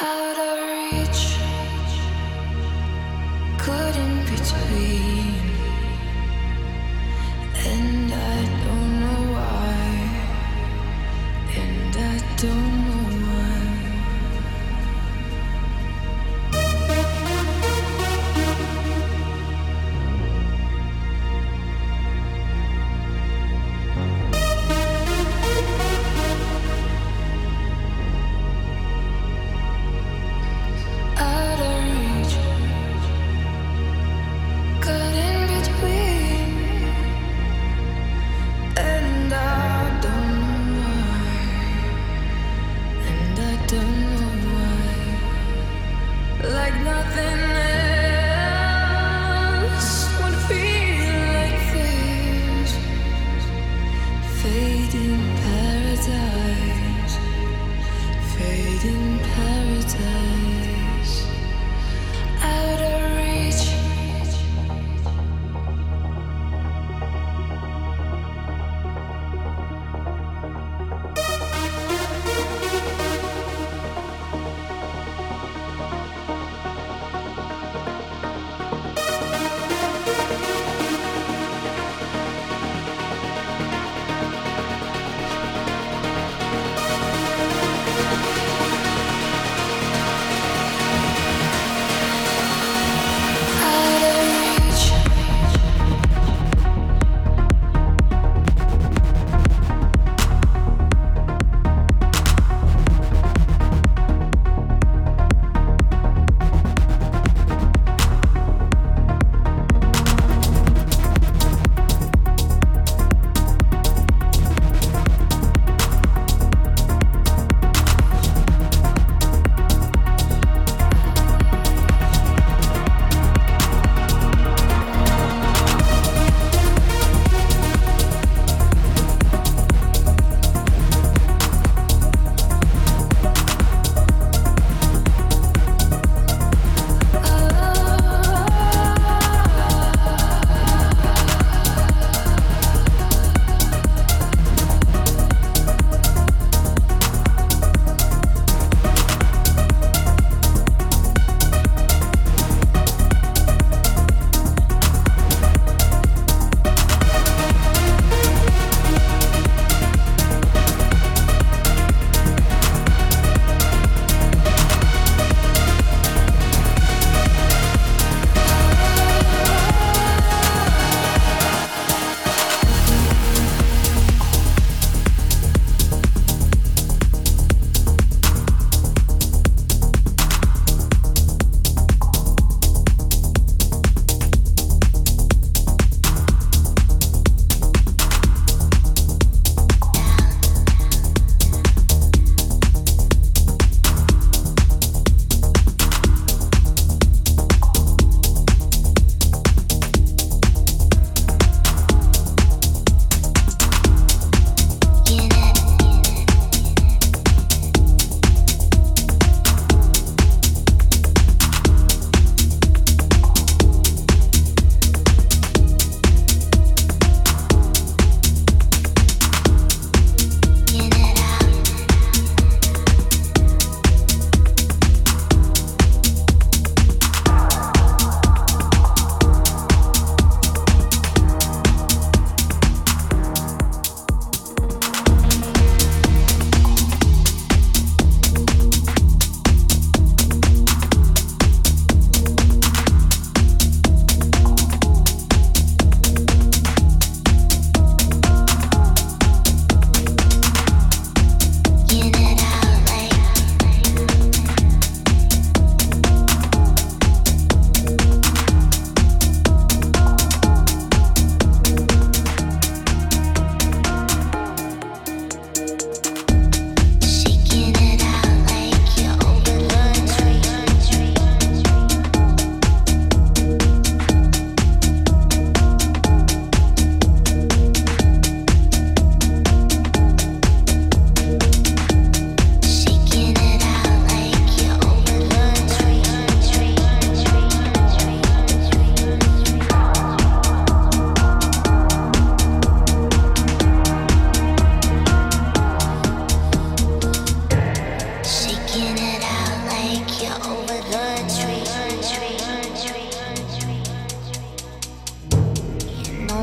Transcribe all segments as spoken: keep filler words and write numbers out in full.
Good.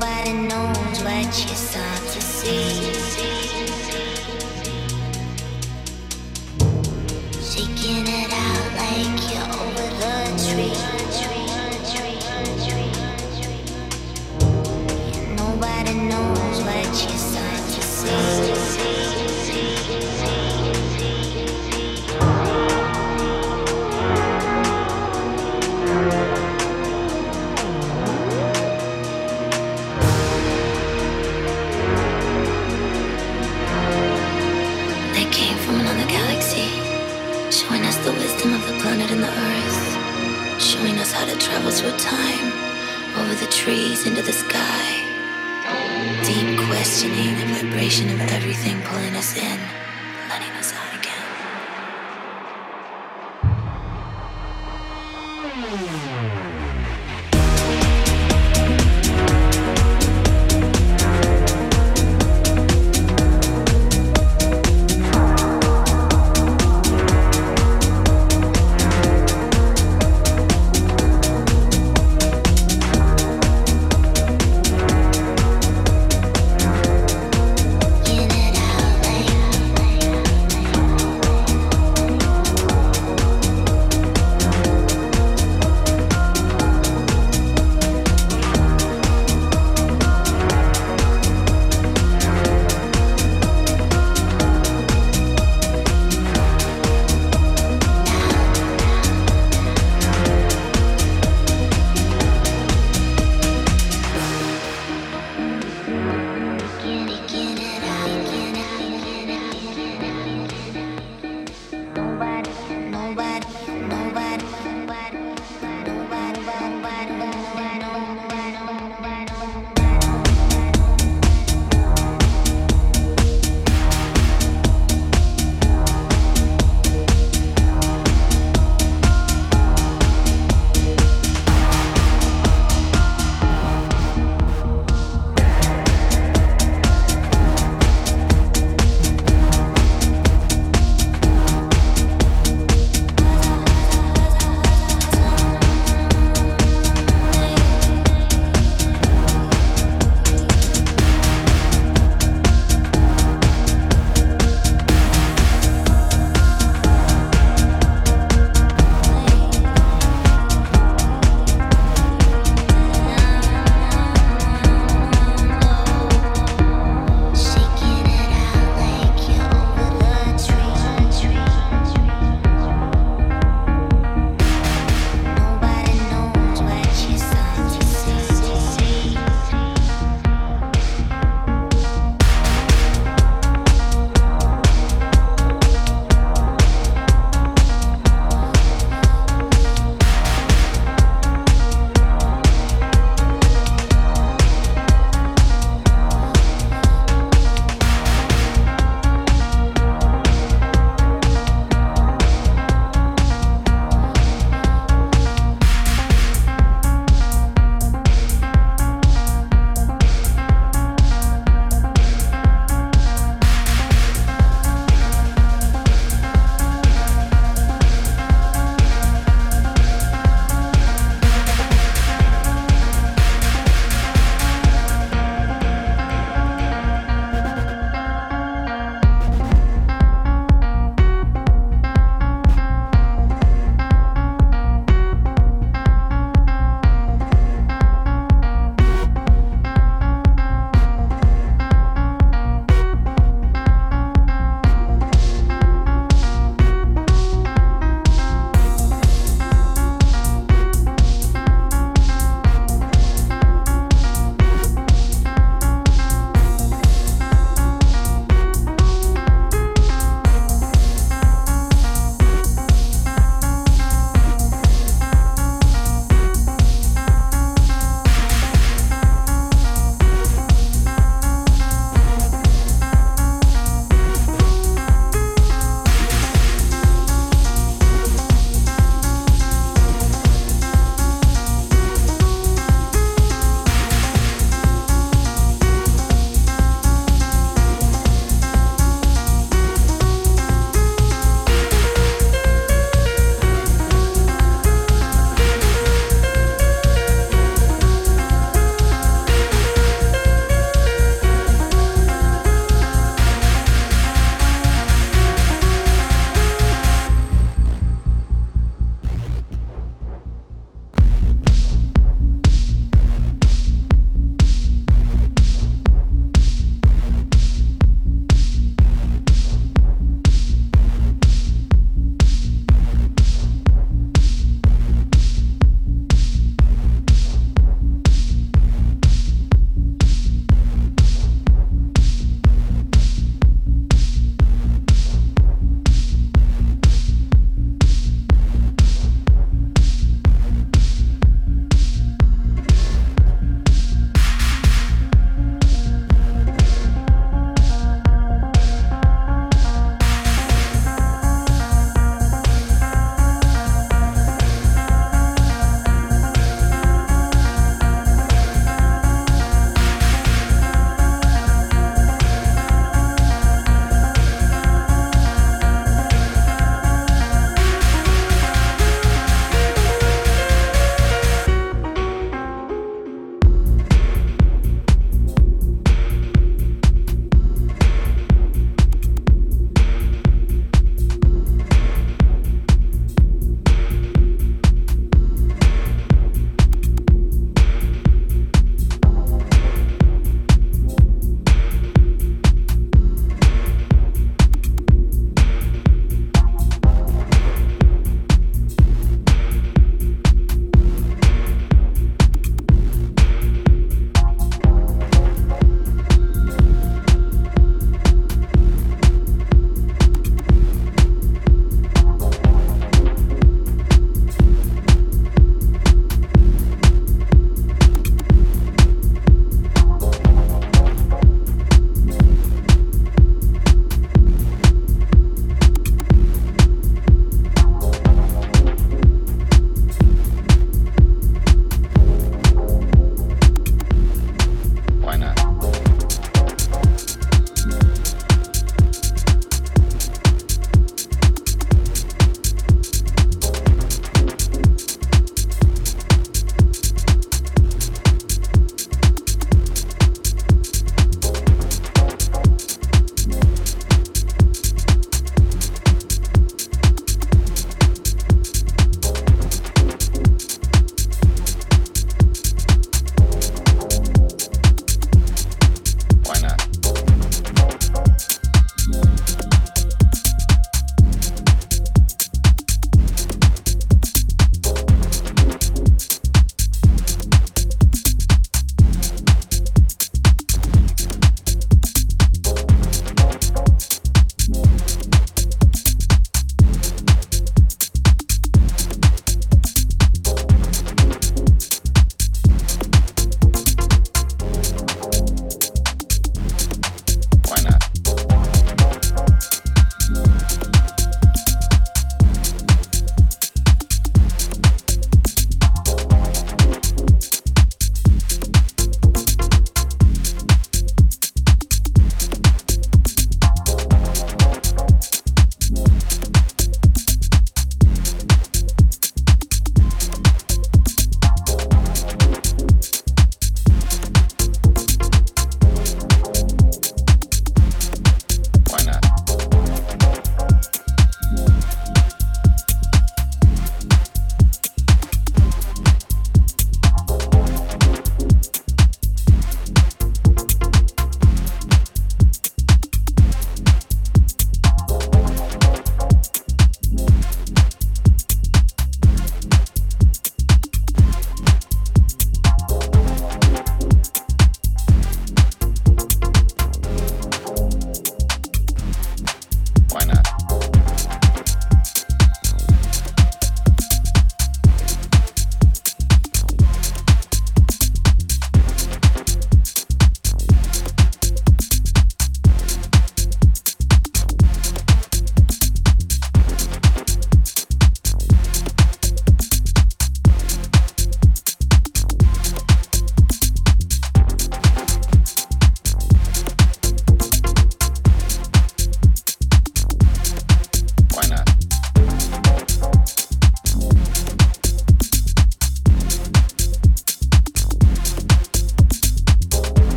Nobody knows what you sought to see. Shaking it out like you're over the tree. Nobody knows what you sought to see. How to travel through time, over the trees, into the sky. Deep questioning, the vibration of everything pulling us in, letting us out again.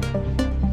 Thank you.